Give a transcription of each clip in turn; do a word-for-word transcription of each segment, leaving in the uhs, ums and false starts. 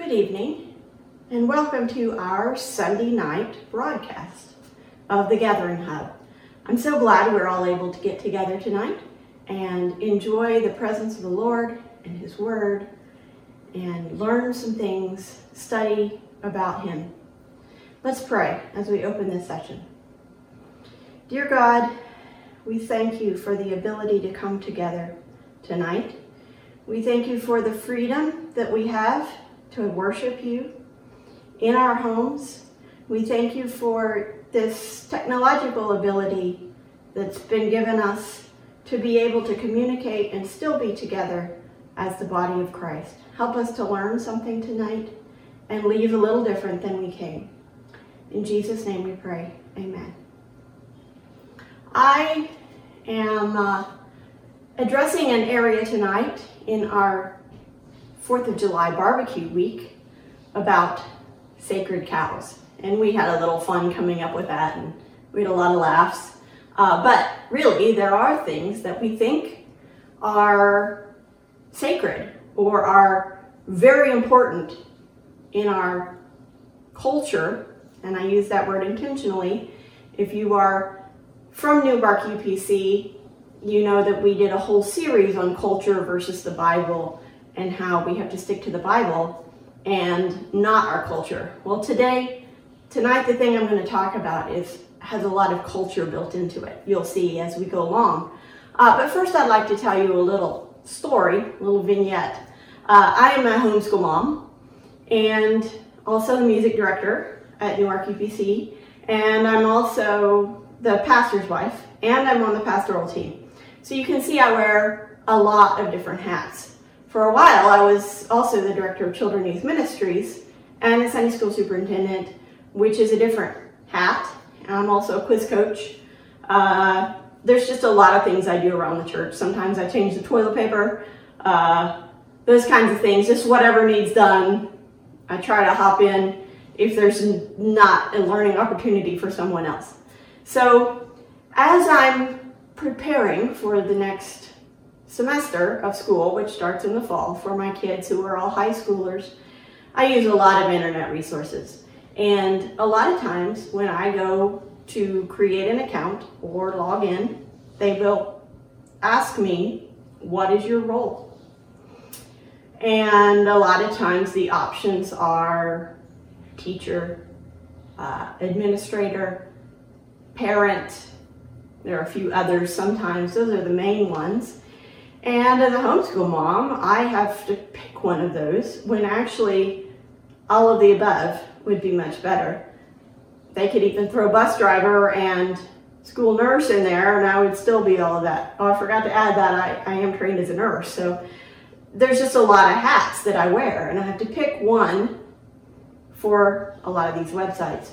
Good evening, and welcome to our Sunday night broadcast of the Gathering Hub. I'm so glad we're all able to get together tonight and enjoy the presence of the Lord and His Word and learn some things, study about Him. Let's pray as we open this session. Dear God, we thank you for the ability to come together tonight. We thank you for the freedom that we have to worship you in our homes. We thank you for this technological ability that's been given us to be able to communicate and still be together as the body of Christ. Help us to learn something tonight and leave a little different than we came. In Jesus' name we pray, amen. I am uh, addressing an area tonight in our fourth of July barbecue week about sacred cows. And we had a little fun coming up with that, and we had a lot of laughs. Uh, but really, there are things that we think are sacred or are very important in our culture. And I use that word intentionally. If you are from Newark U P C, you know that we did a whole series on culture versus the Bible, and how we have to stick to the Bible and not our culture. Well, today, tonight, the thing I'm going to talk about is has a lot of culture built into it. You'll see as we go along. Uh, but first, I'd like to tell you a little story, a little vignette. Uh, I am a homeschool mom and also the music director at Newark U P C, and I'm also the pastor's wife, and I'm on the pastoral team. So you can see I wear a lot of different hats. For a while, I was also the director of Children Youth Ministries and a Sunday school superintendent, which is a different hat. And I'm also a quiz coach. Uh, there's just a lot of things I do around the church. Sometimes I change the toilet paper, uh, those kinds of things, just whatever needs done. I try to hop in if there's not a learning opportunity for someone else. So as I'm preparing for the next semester of school, which starts in the fall for my kids who are all high schoolers, I use a lot of internet resources. And a lot of times when I go to create an account or log in, they will ask me, what is your role? And a lot of times the options are teacher, uh, administrator, parent. There are a few others sometimes. Those are the main ones. And as a homeschool mom, I have to pick one of those when actually all of the above would be much better. They could even throw bus driver and school nurse in there, and I would still be all of that. Oh, I forgot to add that I, I am trained as a nurse. So there's just a lot of hats that I wear, and I have to pick one for a lot of these websites.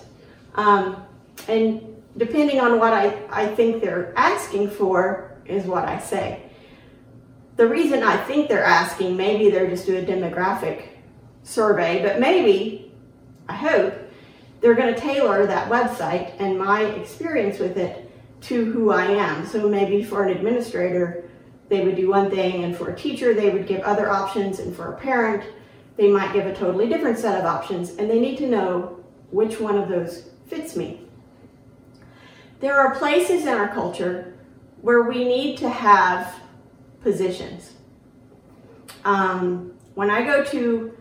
Um, and depending on what I, I think they're asking for is what I say. The reason I think they're asking, maybe they're just doing a demographic survey, but maybe, I hope, they're going to tailor that website and my experience with it to who I am. So maybe for an administrator, they would do one thing, and for a teacher, they would give other options, and for a parent, they might give a totally different set of options, and they need to know which one of those fits me. There are places in our culture where we need to have positions. Um, when I go to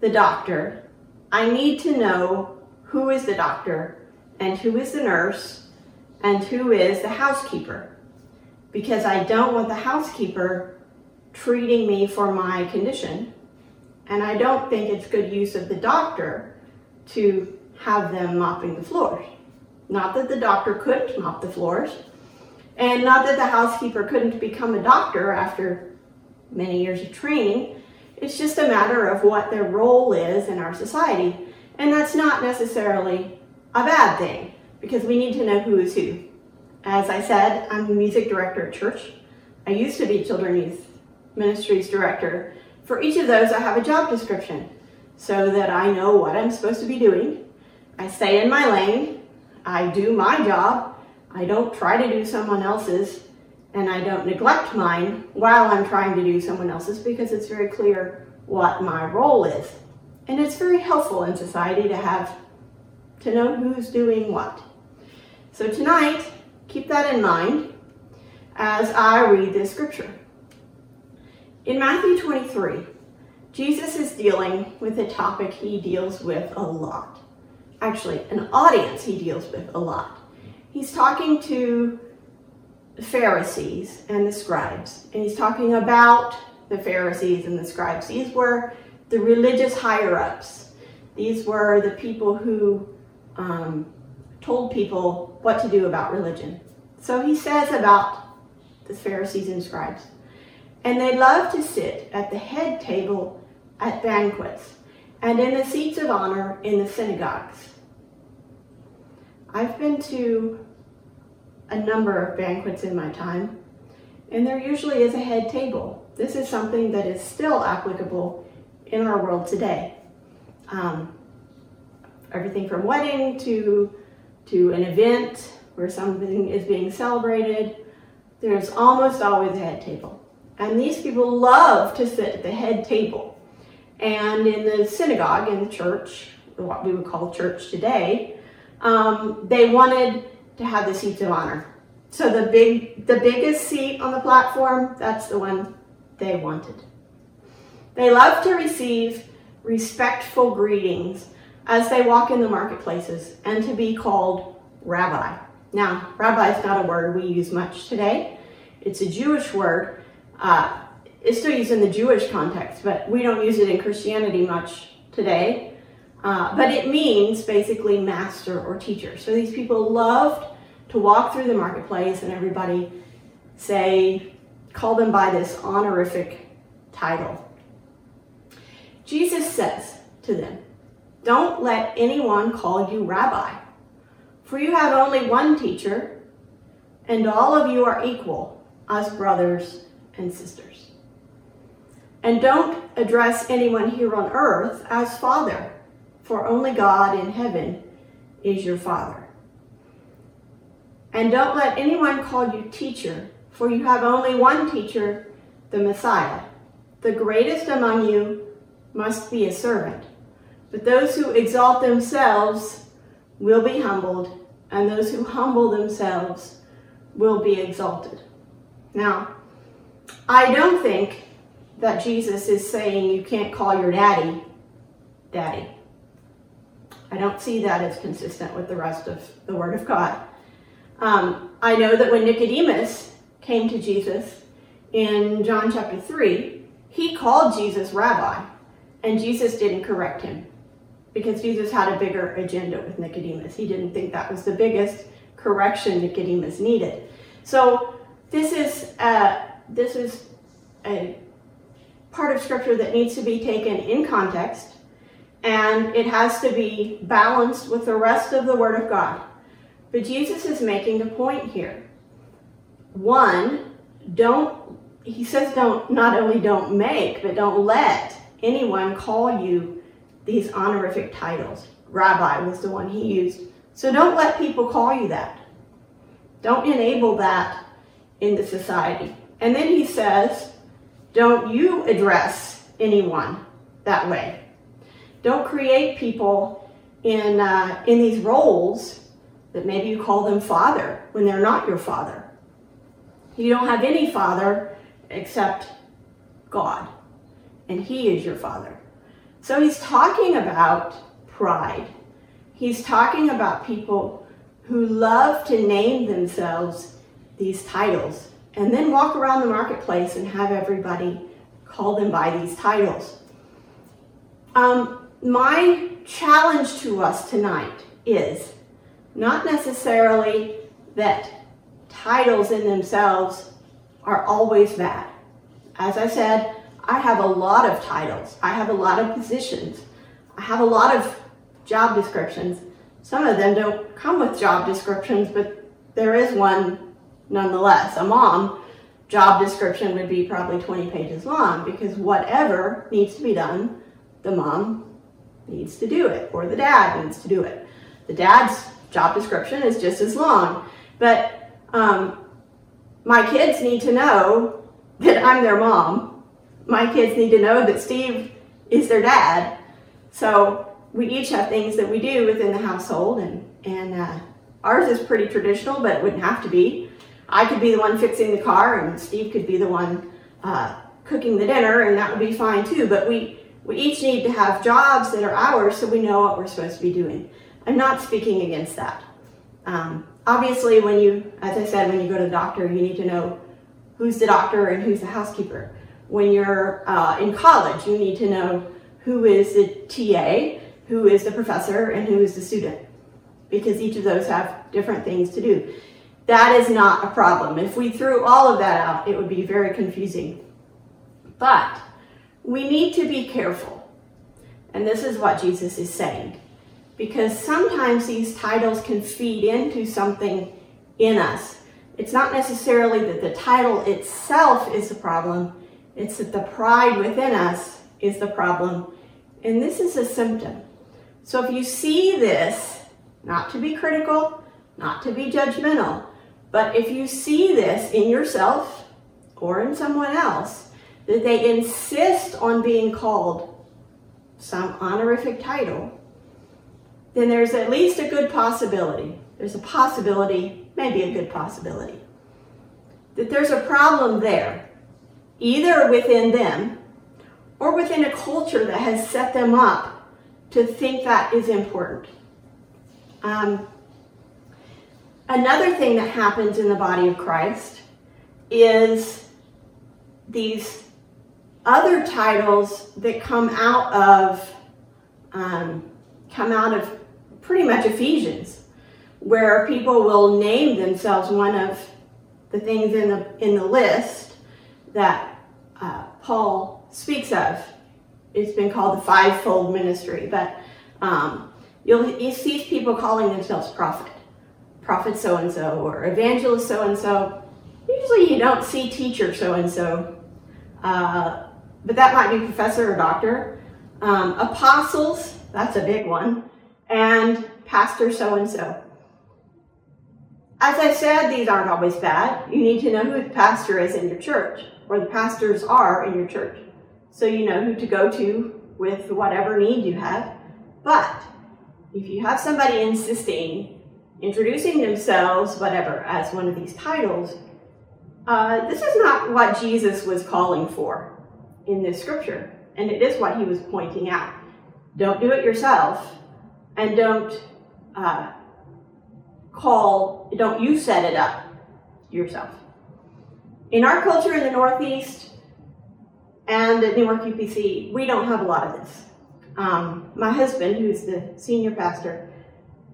the doctor, I need to know who is the doctor and who is the nurse and who is the housekeeper, because I don't want the housekeeper treating me for my condition, and I don't think it's good use of the doctor to have them mopping the floors. Not that the doctor couldn't mop the floors, and not that the housekeeper couldn't become a doctor after many years of training. It's just a matter of what their role is in our society. And that's not necessarily a bad thing, because we need to know who is who. As I said, I'm the music director at church. I used to be Children's Youth Ministries director. For each of those, I have a job description so that I know what I'm supposed to be doing. I stay in my lane. I do my job. I don't try to do someone else's, and I don't neglect mine while I'm trying to do someone else's, because it's very clear what my role is. And it's very helpful in society to have, to know who's doing what. So tonight, keep that in mind as I read this scripture. In Matthew twenty-three, Jesus is dealing with a topic he deals with a lot. Actually, an audience he deals with a lot. He's talking to the Pharisees and the scribes, and he's talking about the Pharisees and the scribes. These were the religious higher-ups. These were the people who um, told people what to do about religion. So he says about the Pharisees and scribes, and they love to sit at the head table at banquets and in the seats of honor in the synagogues. I've been to a number of banquets in my time, and there usually is a head table. This is something that is still applicable in our world today. Um, everything from wedding to, to an event where something is being celebrated, there's almost always a head table. And these people love to sit at the head table. And in the synagogue, in the church, what we would call church today, um, they wanted to have the seats of honor. So the big, the biggest seat on the platform, that's the one they wanted. They love to receive respectful greetings as they walk in the marketplaces and to be called rabbi. Now, rabbi is not a word we use much today. It's a Jewish word. Uh, it's still used in the Jewish context, but we don't use it in Christianity much today. Uh, but it means basically master or teacher. So these people loved to walk through the marketplace and everybody say, call them by this honorific title. Jesus says to them, don't let anyone call you rabbi, for you have only one teacher, and all of you are equal as brothers and sisters. And don't address anyone here on earth as Father, for only God in heaven is your Father. And don't let anyone call you teacher, for you have only one teacher, the Messiah. The greatest among you must be a servant, but those who exalt themselves will be humbled, and those who humble themselves will be exalted. Now, I don't think that Jesus is saying you can't call your daddy, daddy. I don't see that as consistent with the rest of the Word of God. Um, I know that when Nicodemus came to Jesus in John chapter three, he called Jesus rabbi, and Jesus didn't correct him because Jesus had a bigger agenda with Nicodemus. He didn't think that was the biggest correction Nicodemus needed. So this is a, this is a part of scripture that needs to be taken in context, and it has to be balanced with the rest of the Word of God. But Jesus is making a point here. One, don't, he says don't, not only don't make, but don't let anyone call you these honorific titles. Rabbi was the one he used. So don't let people call you that. Don't enable that in the society. And then he says, don't you address anyone that way. Don't create people in uh, in these roles that maybe you call them father when they're not your father. You don't have any father except God, and he is your Father. So he's talking about pride. He's talking about people who love to name themselves these titles and then walk around the marketplace and have everybody call them by these titles. Um, my challenge to us tonight is not necessarily that titles in themselves are always bad. As I said, I have a lot of titles. I have a lot of positions. I have a lot of job descriptions. Some of them don't come with job descriptions, but there is one nonetheless. A mom job description would be probably twenty pages long because whatever needs to be done, the mom needs to do it, or the dad needs to do it. The dad's job description is just as long, but um, my kids need to know that I'm their mom. My kids need to know that Steve is their dad. So we each have things that we do within the household, and, and uh, ours is pretty traditional, but it wouldn't have to be. I could be the one fixing the car, and Steve could be the one uh, cooking the dinner, and that would be fine too. But we, we each need to have jobs that are ours so we know what we're supposed to be doing. I'm not speaking against that. Um, obviously, when you, as I said, when you go to the doctor, you need to know who's the doctor and who's the housekeeper. When you're uh, in college, you need to know who is the T A, who is the professor, and who is the student, because each of those have different things to do. That is not a problem. If we threw all of that out, it would be very confusing. But we need to be careful. And this is what Jesus is saying, because sometimes these titles can feed into something in us. It's not necessarily that the title itself is the problem. It's that the pride within us is the problem. And this is a symptom. So if you see this, not to be critical, not to be judgmental, but if you see this in yourself or in someone else, that they insist on being called some honorific title, then there's at least a good possibility. There's a possibility, maybe a good possibility, that there's a problem there, either within them or within a culture that has set them up to think that is important. Um, Another thing that happens in the body of Christ is these other titles that come out of um, come out of pretty much Ephesians, where people will name themselves one of the things in the in the list that uh, Paul speaks of. It's been called the fivefold ministry, but um, you'll you see people calling themselves prophet. prophet so-and-so, or evangelist so-and-so. Usually you don't see teacher so-and-so, uh, but that might be professor or doctor. Um, apostles, that's a big one, and pastor so-and-so. As I said, these aren't always bad. You need to know who the pastor is in your church, or the pastors are in your church, so you know who to go to with whatever need you have. But if you have somebody insisting, introducing themselves, whatever, as one of these titles, uh, this is not what Jesus was calling for in this scripture, and it is what he was pointing out. Don't do it yourself, and don't uh, call, don't you set it up yourself. In our culture in the Northeast and at Newark U P C, we don't have a lot of this. Um, my husband, who's the senior pastor,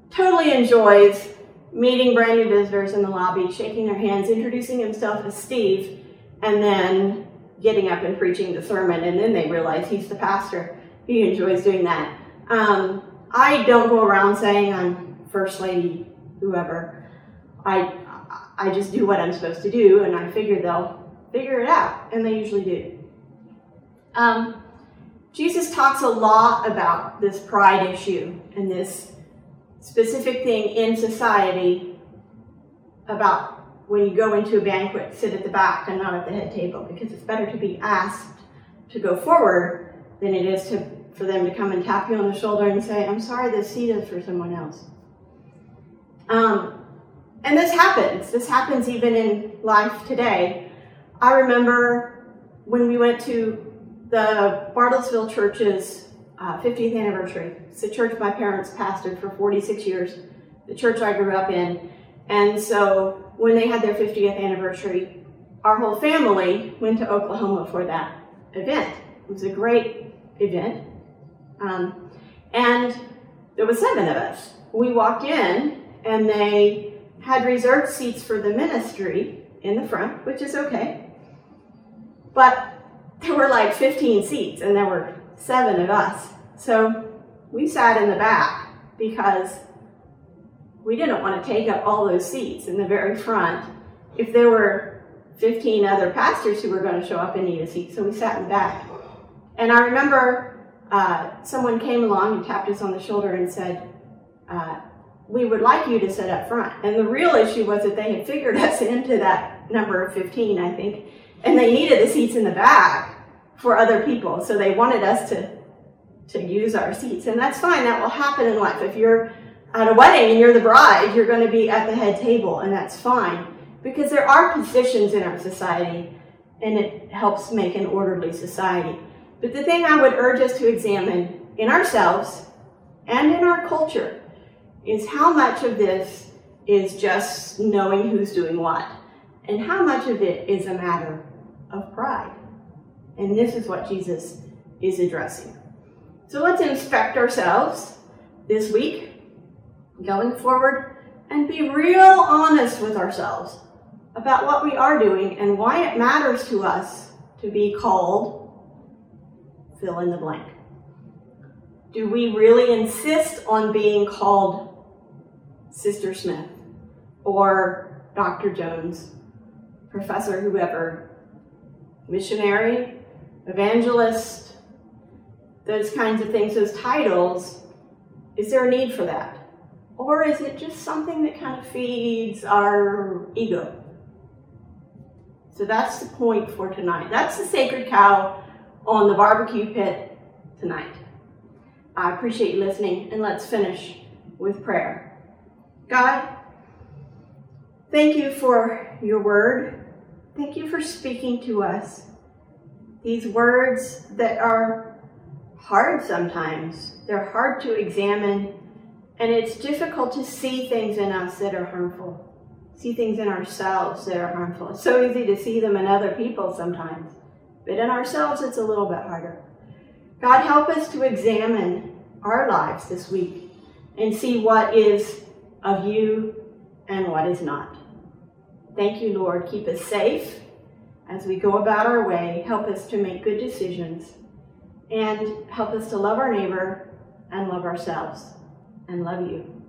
totally enjoys meeting brand new visitors in the lobby, shaking their hands, introducing himself as Steve, and then getting up and preaching the sermon, and then they realize he's the pastor. He enjoys doing that. Um, I don't go around saying I'm First Lady, whoever. I, I just do what I'm supposed to do, and I figure they'll figure it out, and they usually do. Um, Jesus talks a lot about this pride issue and this specific thing in society about when you go into a banquet, sit at the back and not at the head table, because it's better to be asked to go forward than it is to, for them to come and tap you on the shoulder and say, I'm sorry, this seat is for someone else. Um, and this happens. This happens even in life today. I remember when we went to the Bartlesville Church's Uh, fiftieth anniversary. It's the church my parents pastored for forty-six years, the church I grew up in. And so when they had their fiftieth anniversary, our whole family went to Oklahoma for that event. It was a great event. Um, and there was seven of us. We walked in and they had reserved seats for the ministry in the front, which is okay. But there were like fifteen seats, and there were seven of us. So we sat in the back because we didn't want to take up all those seats in the very front if there were fifteen other pastors who were going to show up and need a seat. So we sat in the back. And I remember uh, someone came along and tapped us on the shoulder and said, uh, we would like you to sit up front. And the real issue was that they had figured us into that number of fifteen, I think, and they needed the seats in the back for other people. So they wanted us to to use our seats. And that's fine. That will happen in life. If you're at a wedding and you're the bride, you're going to be at the head table, and that's fine, because there are positions in our society, and it helps make an orderly society. But the thing I would urge us to examine in ourselves and in our culture is how much of this is just knowing who's doing what, and how much of it is a matter of pride. And this is what Jesus is addressing. So let's inspect ourselves this week, going forward, and be real honest with ourselves about what we are doing and why it matters to us to be called fill in the blank. Do we really insist on being called Sister Smith or Doctor Jones, Professor whoever, missionary, evangelist, those kinds of things, those titles? Is there a need for that? Or is it just something that kind of feeds our ego? So that's the point for tonight. That's the sacred cow on the barbecue pit tonight. I appreciate you listening, and let's finish with prayer. God, thank you for your word. Thank you for speaking to us. These words that are hard sometimes, they're hard to examine, and it's difficult to see things in us that are harmful, see things in ourselves that are harmful. It's so easy to see them in other people sometimes, but in ourselves it's a little bit harder. God, help us to examine our lives this week and see what is of you and what is not. Thank you, Lord. Keep us safe as we go about our way. Help us to make good decisions, and help us to love our neighbor and love ourselves and love you.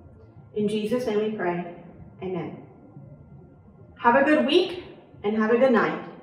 In Jesus' name we pray. Amen. Have a good week and have a good night.